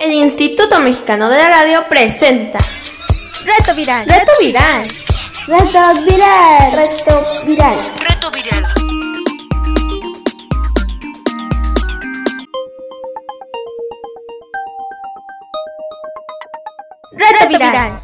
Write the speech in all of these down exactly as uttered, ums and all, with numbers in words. El Instituto Mexicano de la Radio presenta Reto Viral. Reto Viral. Reto Viral. Reto Viral. Reto Viral. Reto Viral.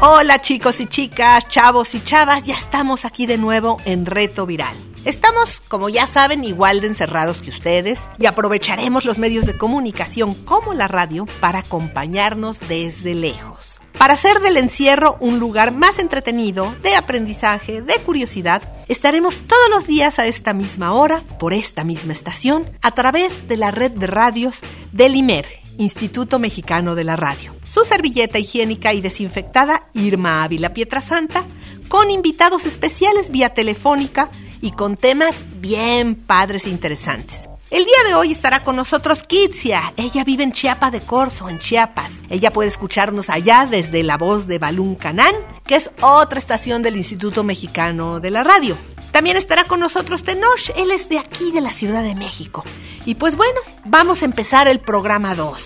Hola chicos y chicas, chavos y chavas, ya estamos aquí de nuevo en Reto Viral. Estamos, como ya saben, igual de encerrados que ustedes y aprovecharemos los medios de comunicación como la radio para acompañarnos desde lejos, para hacer del encierro un lugar más entretenido, de aprendizaje, de curiosidad. Estaremos todos los días a esta misma hora, por esta misma estación, a través de la red de radios del I M E R, Instituto Mexicano de la Radio. Su servilleta higiénica y desinfectada, Irma Ávila Pietrasanta, con invitados especiales vía telefónica y con temas bien padres e interesantes. El día de hoy estará con nosotros Kitzia. Ella vive en Chiapa de Corzo, en Chiapas. Ella puede escucharnos allá desde la voz de Balún Canán, que es otra estación del Instituto Mexicano de la Radio. También estará con nosotros Tenoch. Él es de aquí, de la Ciudad de México. Y pues bueno, vamos a empezar el programa dos,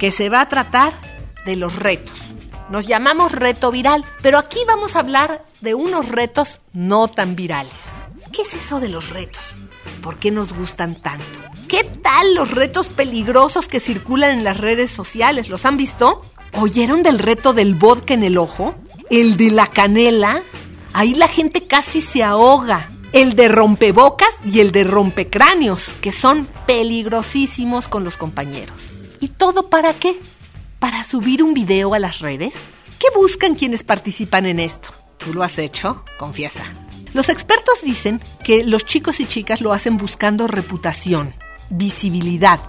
que se va a tratar de los retos. Nos llamamos Reto Viral, pero aquí vamos a hablar de unos retos no tan virales. ¿Qué es eso de los retos? ¿Por qué nos gustan tanto? ¿Qué tal los retos peligrosos que circulan en las redes sociales? ¿Los han visto? ¿Oyeron del reto del vodka en el ojo? ¿El de la canela? Ahí la gente casi se ahoga. El de rompebocas y el de rompecráneos, que son peligrosísimos con los compañeros. ¿Y todo para qué? ¿Para subir un video a las redes? ¿Qué buscan quienes participan en esto? ¿Tú lo has hecho? Confiesa. Los expertos dicen que los chicos y chicas lo hacen buscando reputación, visibilidad,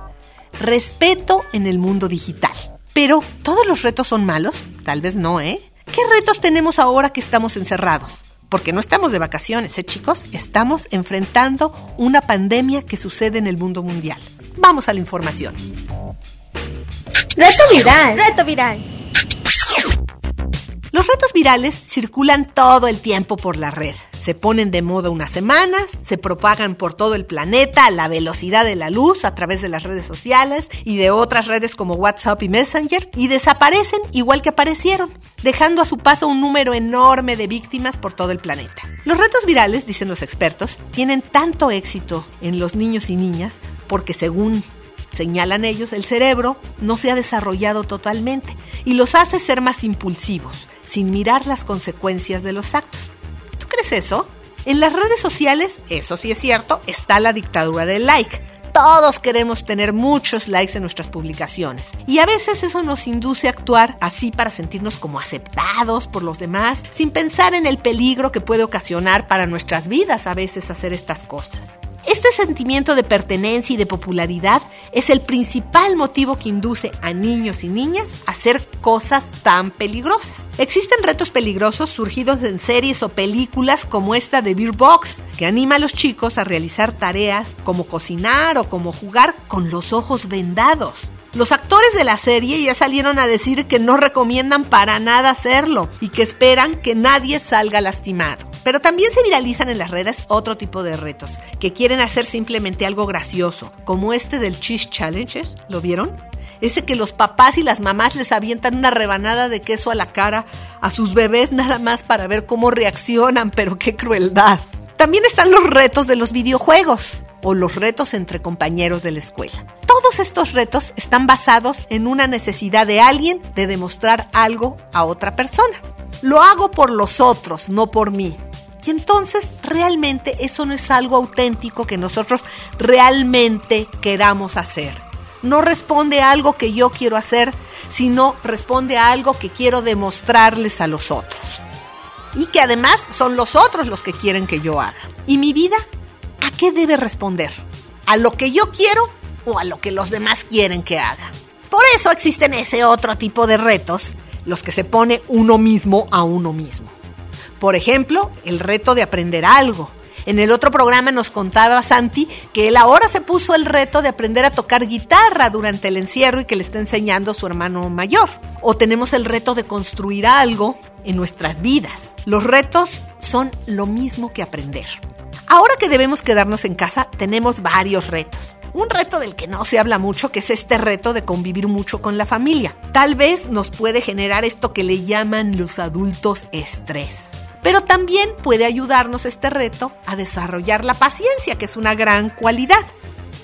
respeto en el mundo digital. Pero, ¿todos los retos son malos? Tal vez no, ¿eh? ¿Qué retos tenemos ahora que estamos encerrados? Porque no estamos de vacaciones, ¿eh, chicos? Estamos enfrentando una pandemia que sucede en el mundo mundial. Vamos a la información. ¡Reto viral! ¡Reto viral! Los retos virales circulan todo el tiempo por la red. Se ponen de moda unas semanas, se propagan por todo el planeta a la velocidad de la luz a través de las redes sociales y de otras redes como WhatsApp y Messenger, y desaparecen igual que aparecieron, dejando a su paso un número enorme de víctimas por todo el planeta. Los retos virales, dicen los expertos, tienen tanto éxito en los niños y niñas porque, según señalan ellos, el cerebro no se ha desarrollado totalmente y los hace ser más impulsivos, sin mirar las consecuencias de los actos. ¿Crees eso? En las redes sociales, eso sí es cierto, está la dictadura del like. Todos queremos tener muchos likes en nuestras publicaciones. Y a veces eso nos induce a actuar así para sentirnos como aceptados por los demás, sin pensar en el peligro que puede ocasionar para nuestras vidas a veces hacer estas cosas. Este sentimiento de pertenencia y de popularidad es el principal motivo que induce a niños y niñas a hacer cosas tan peligrosas. Existen retos peligrosos surgidos en series o películas como esta de Beer Box, que anima a los chicos a realizar tareas como cocinar o como jugar con los ojos vendados. Los actores de la serie ya salieron a decir que no recomiendan para nada hacerlo y que esperan que nadie salga lastimado. Pero también se viralizan en las redes otro tipo de retos, que quieren hacer simplemente algo gracioso, como este del Cheese Challenge, ¿lo vieron? Ese que los papás y las mamás les avientan una rebanada de queso a la cara a sus bebés nada más para ver cómo reaccionan, pero qué crueldad. También están los retos de los videojuegos, o los retos entre compañeros de la escuela. Todos estos retos están basados en una necesidad de alguien de demostrar algo a otra persona. Lo hago por los otros, no por mí. Y entonces realmente eso no es algo auténtico que nosotros realmente queramos hacer. No responde a algo que yo quiero hacer, sino responde a algo que quiero demostrarles a los otros. Y que además son los otros los que quieren que yo haga. ¿Y mi vida? ¿A qué debe responder? ¿A lo que yo quiero o a lo que los demás quieren que haga? Por eso existen ese otro tipo de retos, los que se pone uno mismo a uno mismo. Por ejemplo, el reto de aprender algo. En el otro programa nos contaba Santi que él ahora se puso el reto de aprender a tocar guitarra durante el encierro y que le está enseñando su hermano mayor. O tenemos el reto de construir algo en nuestras vidas. Los retos son lo mismo que aprender. Ahora que debemos quedarnos en casa, tenemos varios retos. Un reto del que no se habla mucho, que es este reto de convivir mucho con la familia. Tal vez nos puede generar esto que le llaman los adultos estrés. Pero también puede ayudarnos este reto a desarrollar la paciencia, que es una gran cualidad.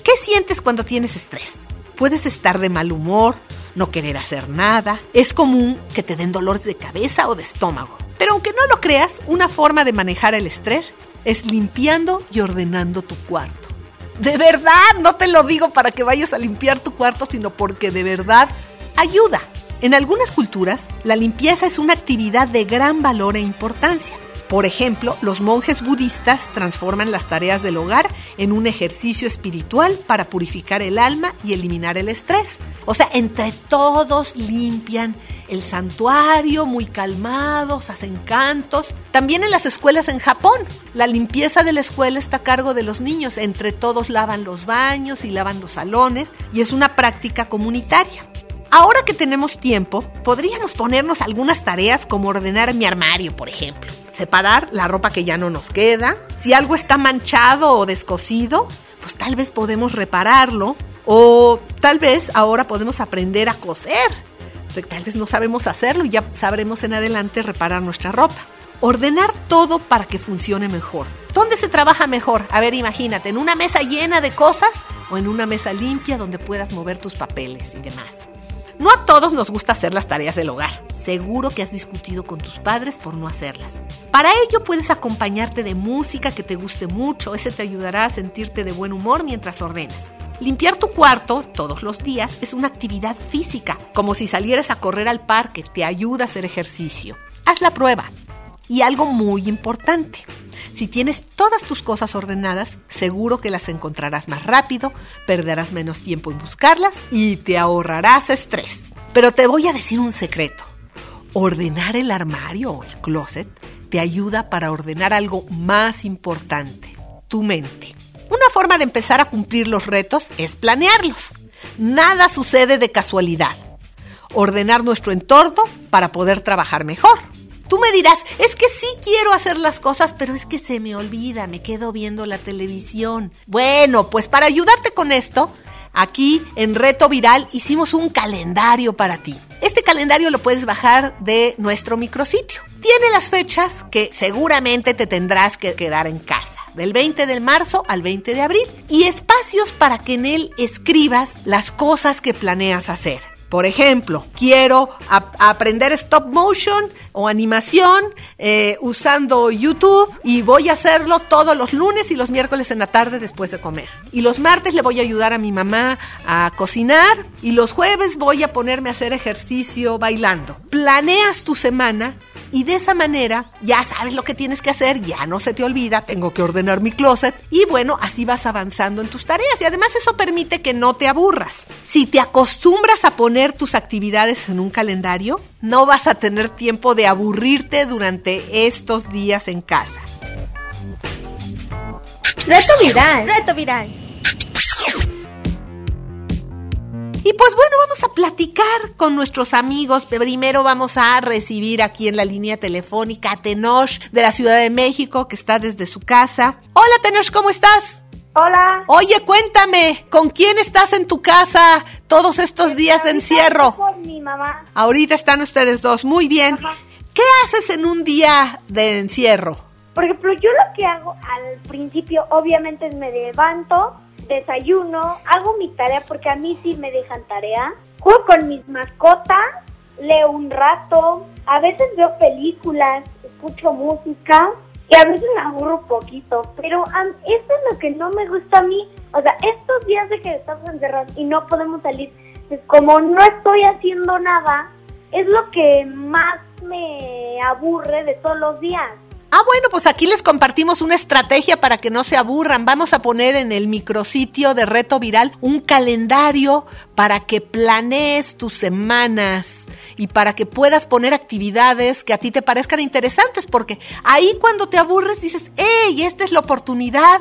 ¿Qué sientes cuando tienes estrés? Puedes estar de mal humor, no querer hacer nada. Es común que te den dolores de cabeza o de estómago. Pero aunque no lo creas, una forma de manejar el estrés es limpiando y ordenando tu cuarto. De verdad, no te lo digo para que vayas a limpiar tu cuarto, sino porque de verdad ayuda. En algunas culturas, la limpieza es una actividad de gran valor e importancia. Por ejemplo, los monjes budistas transforman las tareas del hogar en un ejercicio espiritual para purificar el alma y eliminar el estrés. O sea, entre todos limpian el santuario, muy calmados, hacen cantos. También en las escuelas en Japón, la limpieza de la escuela está a cargo de los niños. Entre todos lavan los baños y lavan los salones, y es una práctica comunitaria. Ahora que tenemos tiempo, podríamos ponernos algunas tareas como ordenar mi armario, por ejemplo. Separar la ropa que ya no nos queda. Si algo está manchado o descosido, pues tal vez podemos repararlo. O tal vez ahora podemos aprender a coser. Tal vez no sabemos hacerlo y ya sabremos en adelante reparar nuestra ropa. Ordenar todo para que funcione mejor. ¿Dónde se trabaja mejor? A ver, imagínate, ¿en una mesa llena de cosas o en una mesa limpia donde puedas mover tus papeles y demás? No a todos nos gusta hacer las tareas del hogar. Seguro que has discutido con tus padres por no hacerlas. Para ello puedes acompañarte de música que te guste mucho. Ese te ayudará a sentirte de buen humor mientras ordenas. Limpiar tu cuarto todos los días es una actividad física, como si salieras a correr al parque. Te ayuda a hacer ejercicio. Haz la prueba. Y algo muy importante. Si tienes todas tus cosas ordenadas, seguro que las encontrarás más rápido, perderás menos tiempo en buscarlas y te ahorrarás estrés. Pero te voy a decir un secreto. Ordenar el armario o el closet te ayuda para ordenar algo más importante, tu mente. Una forma de empezar a cumplir los retos es planearlos. Nada sucede de casualidad. Ordenar nuestro entorno para poder trabajar mejor. Tú me dirás, es que sí quiero hacer las cosas, pero es que se me olvida, me quedo viendo la televisión. Bueno, pues para ayudarte con esto, aquí en Reto Viral hicimos un calendario para ti. Este calendario lo puedes bajar de nuestro micrositio. Tiene las fechas que seguramente te tendrás que quedar en casa, del veinte de marzo al veinte de abril, y espacios para que en él escribas las cosas que planeas hacer. Por ejemplo, quiero ap- aprender stop motion o animación eh, usando YouTube, y voy a hacerlo todos los lunes y los miércoles en la tarde después de comer. Y los martes le voy a ayudar a mi mamá a cocinar, y los jueves voy a ponerme a hacer ejercicio bailando. Planeas tu semana y de esa manera ya sabes lo que tienes que hacer, ya no se te olvida, tengo que ordenar mi closet, y bueno, así vas avanzando en tus tareas, y además eso permite que no te aburras. Si te acostumbras a poner tus actividades en un calendario, no vas a tener tiempo de aburrirte durante estos días en casa. Reto viral, reto viral. Y pues bueno, vamos a platicar con nuestros amigos. Primero vamos a recibir aquí en la línea telefónica a Tenoch de la Ciudad de México, que está desde su casa. Hola Tenoch, ¿cómo estás? Hola. Oye, cuéntame, ¿con quién estás en tu casa todos estos Porque días de encierro? Con mi mamá. Ahorita están ustedes dos, muy bien. Ajá. ¿Qué haces en un día de encierro? Por ejemplo, yo lo que hago al principio, obviamente, es me levanto, desayuno, hago mi tarea porque a mí sí me dejan tarea, juego con mis mascotas, leo un rato, a veces veo películas, escucho música y a veces me aburro un poquito, pero um, esto es lo que no me gusta a mí. O sea, estos días de que estamos encerrados y no podemos salir, pues como no estoy haciendo nada, es lo que más me aburre de todos los días. Ah, bueno, pues aquí les compartimos una estrategia para que no se aburran. Vamos a poner en el micrositio de Reto Viral un calendario para que planees tus semanas y para que puedas poner actividades que a ti te parezcan interesantes, porque ahí cuando te aburres dices, ¡ey! Esta es la oportunidad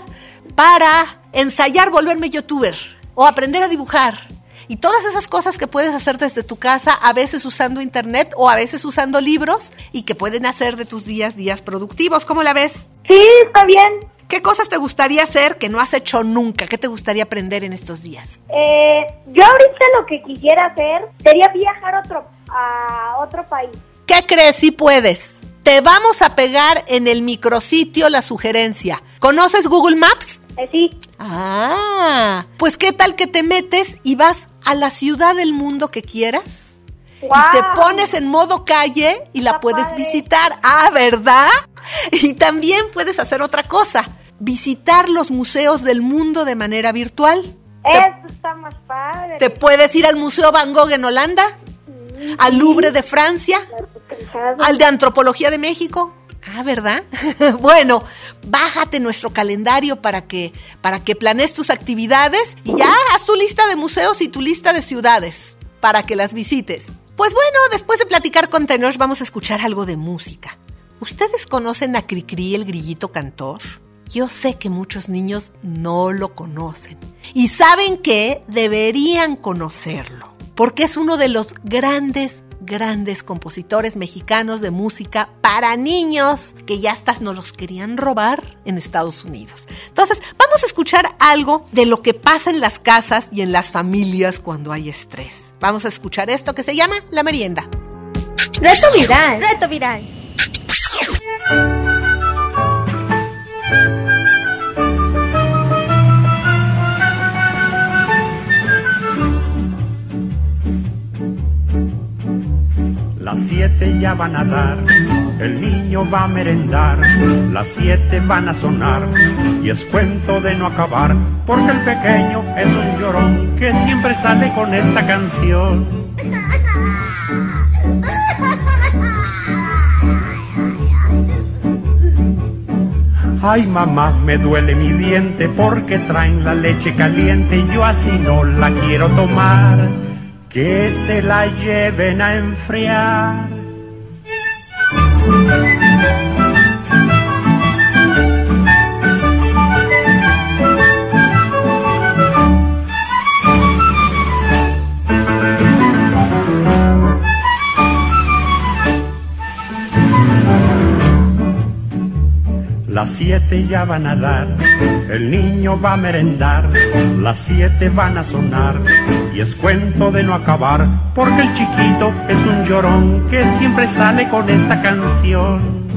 para ensayar volverme youtuber o aprender a dibujar. Y todas esas cosas que puedes hacer desde tu casa, a veces usando internet o a veces usando libros, y que pueden hacer de tus días días productivos. ¿Cómo la ves? Sí, está bien. ¿Qué cosas te gustaría hacer que no has hecho nunca? ¿Qué te gustaría aprender en estos días? Eh, yo ahorita lo que quisiera hacer sería viajar a otro, a otro país. ¿Qué crees? Sí puedes. Te vamos a pegar en el micrositio la sugerencia. ¿Conoces Google Maps? Eh, sí. Ah, pues qué tal que te metes y vas a la ciudad del mundo que quieras. Wow. Y te pones en modo calle y la Está puedes padre. visitar. Ah, ¿verdad? Y también puedes hacer otra cosa, visitar los museos del mundo de manera virtual. Eso te, está más padre. Te puedes ir al Museo Van Gogh en Holanda, sí, al Louvre de Francia, al de Antropología de México. Ah, ¿verdad? Bueno, bájate nuestro calendario para que, para que planees tus actividades y ya haz tu lista de museos y tu lista de ciudades para que las visites. Pues bueno, después de platicar con Tenoch, vamos a escuchar algo de música. ¿Ustedes conocen a Cri-Crí, el grillito cantor? Yo sé que muchos niños no lo conocen. Y ¿saben qué? Deberían conocerlo, porque es uno de los grandes, grandes compositores mexicanos de música para niños, que ya hasta nos los querían robar en Estados Unidos. Entonces, vamos a escuchar algo de lo que pasa en las casas y en las familias cuando hay estrés. Vamos a escuchar esto que se llama La Merienda. Reto viral. Reto viral. Las siete ya van a dar, el niño va a merendar, las siete van a sonar, y es cuento de no acabar, porque el pequeño es un llorón que siempre sale con esta canción. Ay mamá, me duele mi diente porque traen la leche caliente y yo así no la quiero tomar. Que se la lleven a enfriar. Las siete ya van a dar, el niño va a merendar, las siete van a sonar, y es cuento de no acabar, porque el chiquito es un llorón que siempre sale con esta canción.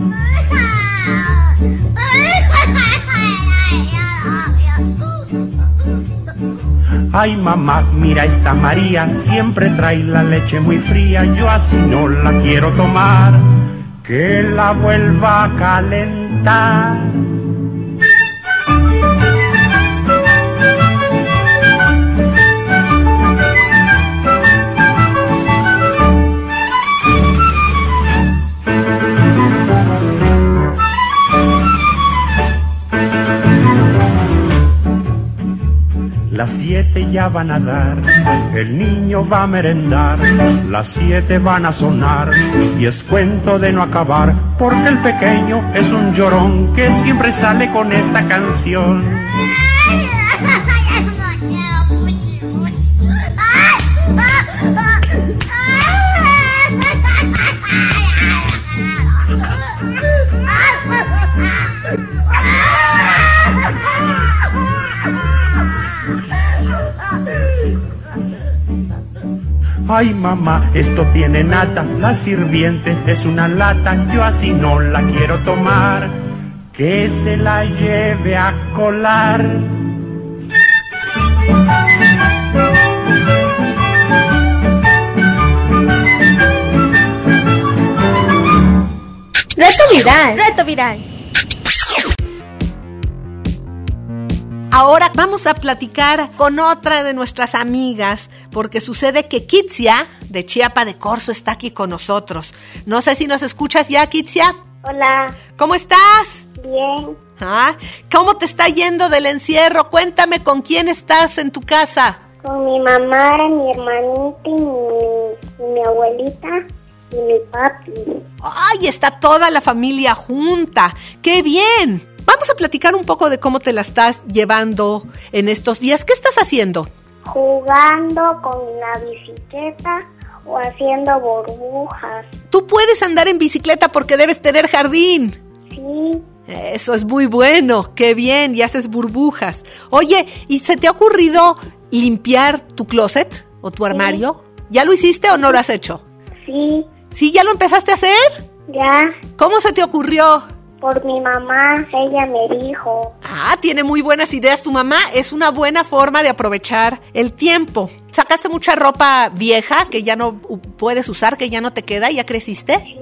Ay mamá, mira esta María, siempre trae la leche muy fría, yo así no la quiero tomar, que la vuelva a calentar. Las siete ya van a dar, el niño va a merendar, las siete van a sonar, y es cuento de no acabar, porque el pequeño es un llorón que siempre sale con esta canción. Ay mamá, esto tiene nata, la sirviente es una lata, yo así no la quiero tomar, que se la lleve a colar. Reto viral, reto viral. Ahora vamos a platicar con otra de nuestras amigas, porque sucede que Kitzia, de Chiapa de Corzo, está aquí con nosotros. No sé si nos escuchas ya, Kitzia. Hola. ¿Cómo estás? Bien. ¿Ah? ¿Cómo te está yendo del encierro? Cuéntame, ¿con quién estás en tu casa? Con mi mamá, mi hermanita y mi, y mi abuelita. Y mi papi. ¡Ay! Está toda la familia junta. ¡Qué bien! Vamos a platicar un poco de cómo te la estás llevando en estos días. ¿Qué estás haciendo? Jugando con la bicicleta o haciendo burbujas. Tú puedes andar en bicicleta porque debes tener jardín. Sí. Eso es muy bueno, qué bien, y haces burbujas. Oye, ¿y se te ha ocurrido limpiar tu closet o tu armario? Sí. ¿Ya lo hiciste o no lo has hecho? Sí. ¿Sí? ¿Ya lo empezaste a hacer? Ya. ¿Cómo se te ocurrió? Por mi mamá, ella me dijo. Ah, tiene muy buenas ideas tu mamá, es una buena forma de aprovechar el tiempo. ¿Sacaste mucha ropa vieja que ya no puedes usar, que ya no te queda, ya creciste? Sí.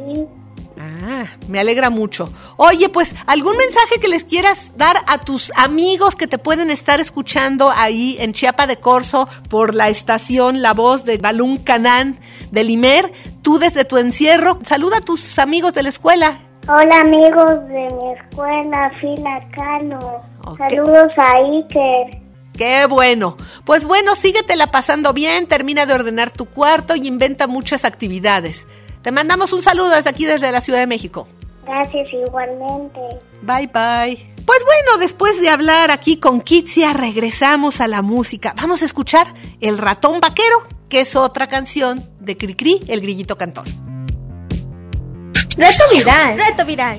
Ah, me alegra mucho. Oye, pues, ¿algún mensaje que les quieras dar a tus amigos que te pueden estar escuchando ahí en Chiapa de Corzo por la estación La Voz de Balún Canán del I M E R? Tú desde tu encierro, saluda a tus amigos de la escuela. Hola amigos de mi escuela, Filacano. Okay. Saludos a Iker. ¡Qué bueno! Pues bueno, síguetela pasando bien, termina de ordenar tu cuarto y inventa muchas actividades. Te mandamos un saludo desde aquí, desde la Ciudad de México. Gracias, igualmente. Bye, bye. Pues bueno, después de hablar aquí con Kitzia, regresamos a la música. Vamos a escuchar El Ratón Vaquero, que es otra canción de Cri-Crí, el grillito cantor. ¡Reto viral! ¡Reto viral!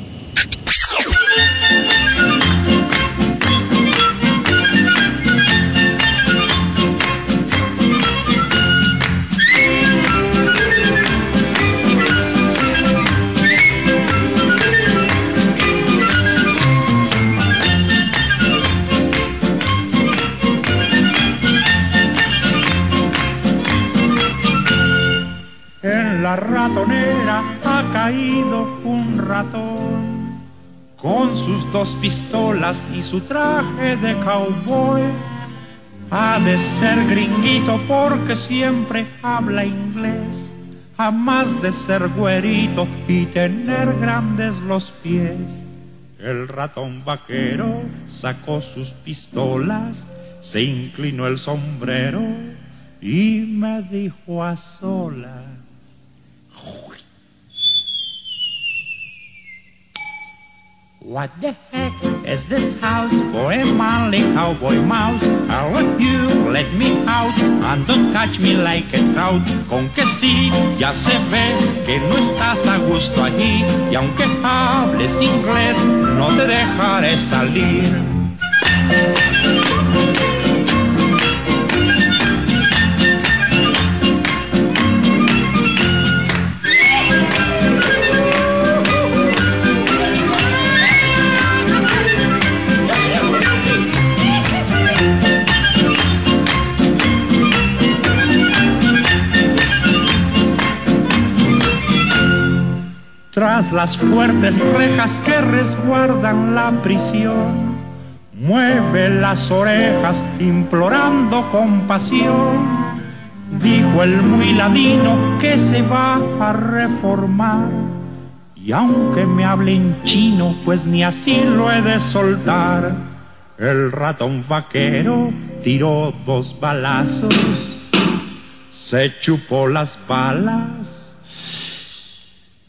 En la ratonera ha caído un ratón, con sus dos pistolas y su traje de cowboy. Ha de ser gringuito porque siempre habla inglés, jamás de ser güerito y tener grandes los pies. El ratón vaquero sacó sus pistolas, se inclinó el sombrero y me dijo a solas: "What the heck is this house for a manly cowboy mouse? I want you, let me out, and don't catch me like a trout." Con que sí, ya se ve que no estás a gusto allí, y aunque hables inglés, no te dejaré salir. Tras las fuertes rejas que resguardan la prisión, mueve las orejas implorando compasión. Dijo el muy ladino que se va a reformar, y aunque me hable en chino, pues ni así lo he de soltar. El ratón vaquero tiró dos balazos, se chupó las balas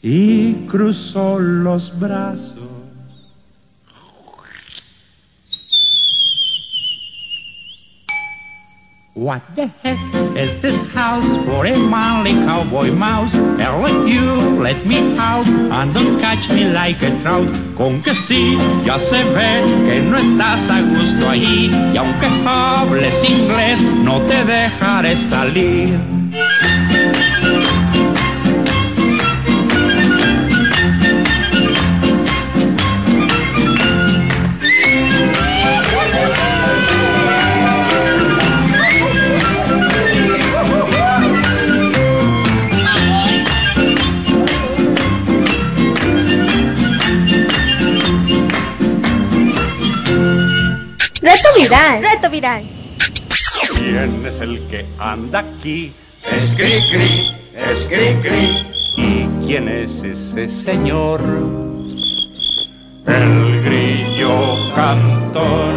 y cruzó los brazos. What the heck is this house for a manly cowboy mouse? I want you, let me out, and don't catch me like a trout. Con que sí, ya se ve que no estás a gusto allí, y aunque hables inglés, no te dejaré salir. Viral. Reto viral. ¿Quién es el que anda aquí? Es Cri-Crí, es Cri-Crí. ¿Y quién es ese señor? El grillo cantor.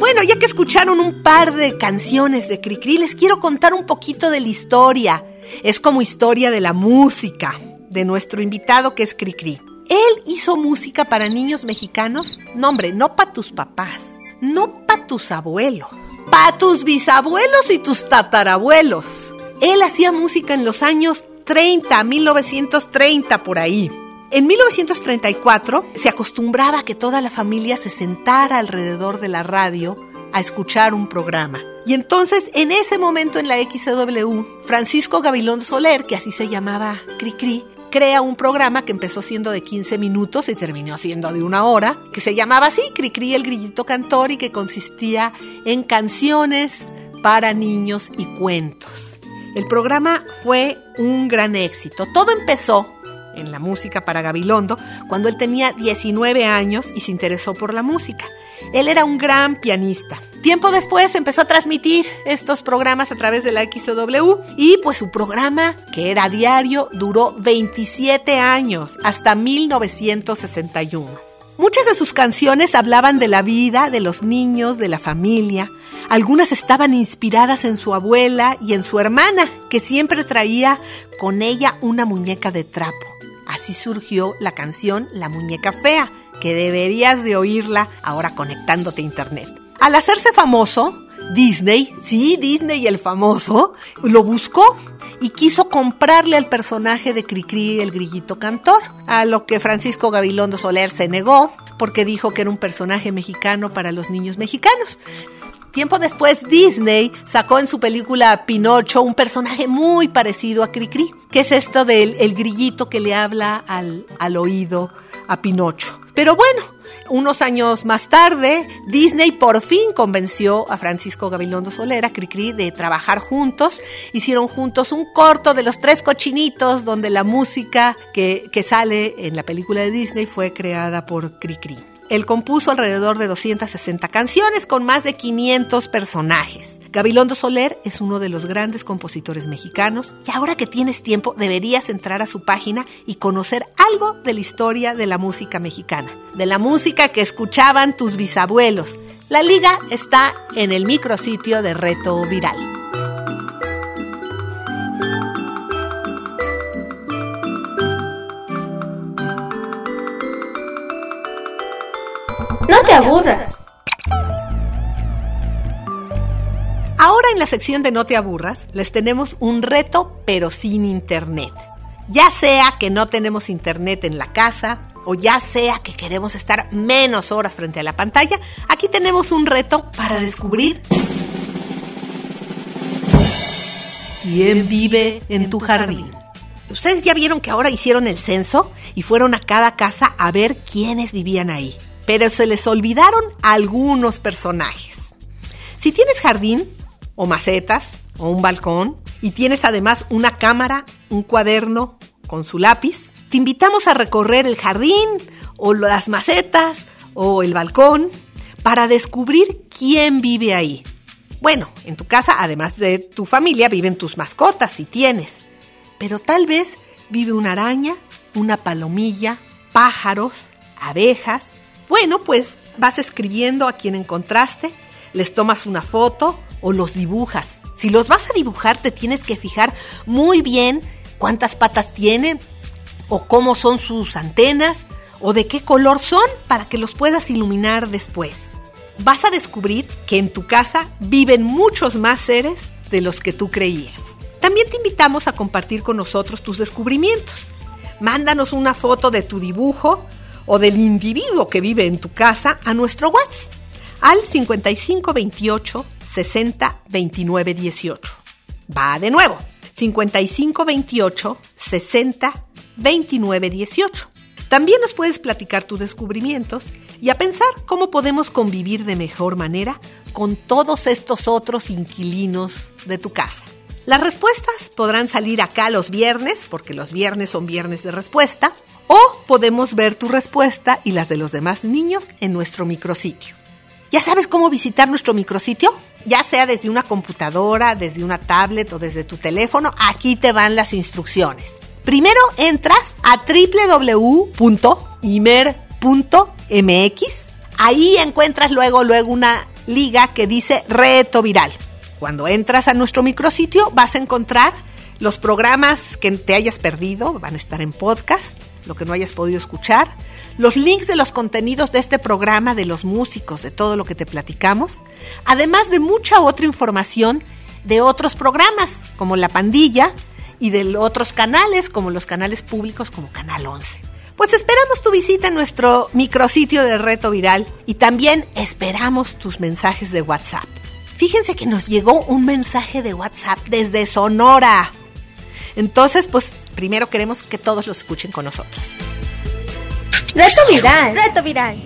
Bueno, ya que escucharon un par de canciones de Cri-Crí, les quiero contar un poquito de la historia. Es como historia de la música de nuestro invitado, que es Cri-Crí. Él hizo música para niños mexicanos. No, hombre, no para tus papás, no para tus abuelos, para tus bisabuelos y tus tatarabuelos. Él hacía música en los años mil novecientos treinta, mil novecientos treinta por ahí. En mil novecientos treinta y cuatro se acostumbraba a que toda la familia se sentara alrededor de la radio a escuchar un programa. Y entonces, en ese momento en la X E W, Francisco Gabilondo Soler, que así se llamaba Cri-Crí, crea un programa que empezó siendo de quince minutos y terminó siendo de una hora, que se llamaba así, Cri-Crí el Grillito Cantor, y que consistía en canciones para niños y cuentos. El programa fue un gran éxito. Todo empezó en la música para Gabilondo cuando él tenía diecinueve años y se interesó por la música. Él era un gran pianista. Tiempo después empezó a transmitir estos programas a través de la X O W y pues su programa, que era diario, duró veintisiete años, hasta mil novecientos sesenta y uno. Muchas de sus canciones hablaban de la vida, de los niños, de la familia. Algunas estaban inspiradas en su abuela y en su hermana, que siempre traía con ella una muñeca de trapo. Así surgió la canción La Muñeca Fea, que deberías de oírla ahora conectándote a internet. Al hacerse famoso, Disney, sí, Disney el famoso, lo buscó y quiso comprarle al personaje de Cri-Crí el Grillito Cantor, a lo que Francisco Gabilondo Soler se negó porque dijo que era un personaje mexicano para los niños mexicanos. Tiempo después, Disney sacó en su película Pinocho un personaje muy parecido a Cri-Crí, que es esto del el grillito que le habla al, al oído a Pinocho. Pero bueno, unos años más tarde, Disney por fin convenció a Francisco Gabilondo Soler, a Cri-Crí, de trabajar juntos. Hicieron juntos un corto de Los Tres Cochinitos, donde la música que, que sale en la película de Disney fue creada por Cri-Crí. Él compuso alrededor de doscientas sesenta canciones con más de quinientos personajes. Gabilondo Soler es uno de los grandes compositores mexicanos y ahora que tienes tiempo deberías entrar a su página y conocer algo de la historia de la música mexicana, de la música que escuchaban tus bisabuelos. La liga está en el micrositio de Reto Viral. No te aburras. Ahora en la sección de No te aburras, les tenemos un reto, pero sin internet. Ya sea que no tenemos internet en la casa, o ya sea que queremos estar menos horas frente a la pantalla, aquí tenemos un reto para descubrir quién vive en tu jardín. Ustedes ya vieron que ahora hicieron el censo y fueron a cada casa a ver quiénes vivían ahí, pero se les olvidaron algunos personajes. Si tienes jardín, o macetas, o un balcón, y tienes además una cámara, un cuaderno con su lápiz, te invitamos a recorrer el jardín, o las macetas, o el balcón, para descubrir quién vive ahí. Bueno, en tu casa, además de tu familia, viven tus mascotas, si tienes. Pero tal vez vive una araña, una palomilla, pájaros, abejas. Bueno, pues vas escribiendo a quien encontraste, les tomas una foto, o los dibujas. Si los vas a dibujar, te tienes que fijar muy bien cuántas patas tienen, o cómo son sus antenas, o de qué color son, para que los puedas iluminar después. Vas a descubrir que en tu casa viven muchos más seres de los que tú creías. También te invitamos a compartir con nosotros tus descubrimientos. Mándanos una foto de tu dibujo o del individuo que vive en tu casa a nuestro WhatsApp al cincuenta y cinco veintiocho sesenta veintinueve dieciocho. Va de nuevo, cincuenta y cinco veintiocho sesenta veintinueve dieciocho. También nos puedes platicar tus descubrimientos y a pensar cómo podemos convivir de mejor manera con todos estos otros inquilinos de tu casa. Las respuestas podrán salir acá los viernes, porque los viernes son viernes de respuesta, o podemos ver tu respuesta y las de los demás niños en nuestro micrositio. ¿Ya sabes cómo visitar nuestro micrositio? Ya sea desde una computadora, desde una tablet o desde tu teléfono, aquí te van las instrucciones. Primero entras a doble u doble u doble u punto i m e r punto m x. Ahí encuentras luego, luego una liga que dice Reto Viral. Cuando entras a nuestro micrositio vas a encontrar los programas que te hayas perdido, van a estar en podcast, lo que no hayas podido escuchar, los links de los contenidos de este programa, de los músicos, de todo lo que te platicamos, además de mucha otra información de otros programas, como La Pandilla y de otros canales, como los canales públicos como Canal once. Pues esperamos tu visita en nuestro micrositio de Reto Viral y también esperamos tus mensajes de WhatsApp. Fíjense que nos llegó un mensaje de WhatsApp desde Sonora. Entonces, pues, primero queremos que todos los escuchen con nosotros. Reto Viral. Reto Viral.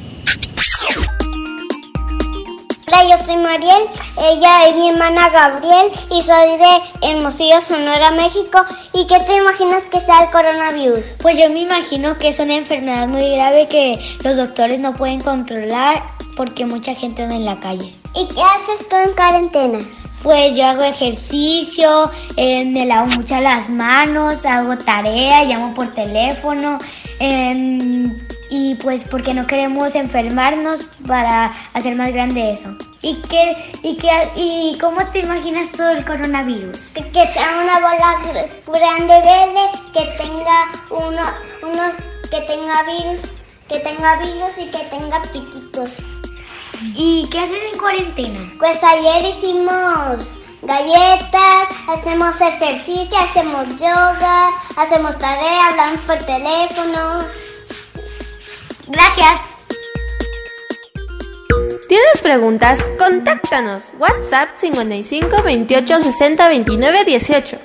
Hola, yo soy Mariel, ella es mi hermana Gabriel y soy de Hermosillo, Sonora, México. ¿Y qué te imaginas que sea el coronavirus? Pues yo me imagino que es una enfermedad muy grave que los doctores no pueden controlar porque mucha gente anda en la calle. ¿Y qué haces tú en cuarentena? Pues yo hago ejercicio, eh, me lavo mucho las manos, hago tarea, llamo por teléfono eh, y pues porque no queremos enfermarnos para hacer más grande eso. ¿Y qué, y qué, y cómo te imaginas todo el coronavirus? Que, que sea una bola grande verde, que tenga uno, uno, que tenga virus, que tenga virus y que tenga piquitos. ¿Y qué haces en cuarentena? Pues ayer hicimos galletas, hacemos ejercicio, hacemos yoga, hacemos tarea, hablamos por teléfono. Gracias. ¿Tienes preguntas? Contáctanos. WhatsApp cincuenta y cinco, veintiocho, sesenta, veintinueve, dieciocho.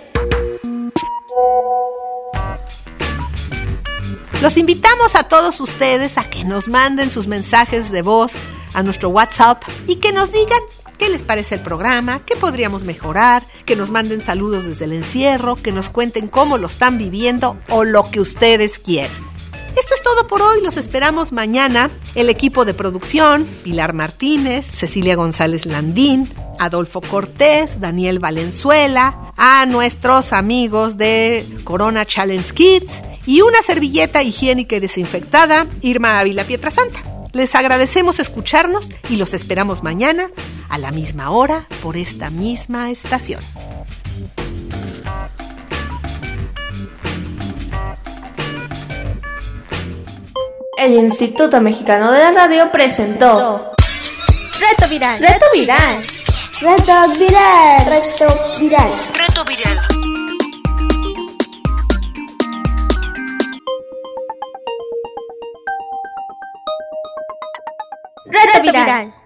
Los invitamos a todos ustedes a que nos manden sus mensajes de voz a nuestro WhatsApp y que nos digan qué les parece el programa, qué podríamos mejorar, que nos manden saludos desde el encierro, que nos cuenten cómo lo están viviendo o lo que ustedes quieran. Esto es todo por hoy, los esperamos mañana. El equipo de producción, Pilar Martínez, Cecilia González Landín, Adolfo Cortés, Daniel Valenzuela, a nuestros amigos de Corona Challenge Kids y una servilleta higiénica y desinfectada, Irma Ávila Pietrasanta. Les agradecemos escucharnos y los esperamos mañana a la misma hora por esta misma estación. El Instituto Mexicano de la Radio presentó Reto Viral. Reto Viral. Reto Viral. Reto Viral. Reto Viral. Reto Viral.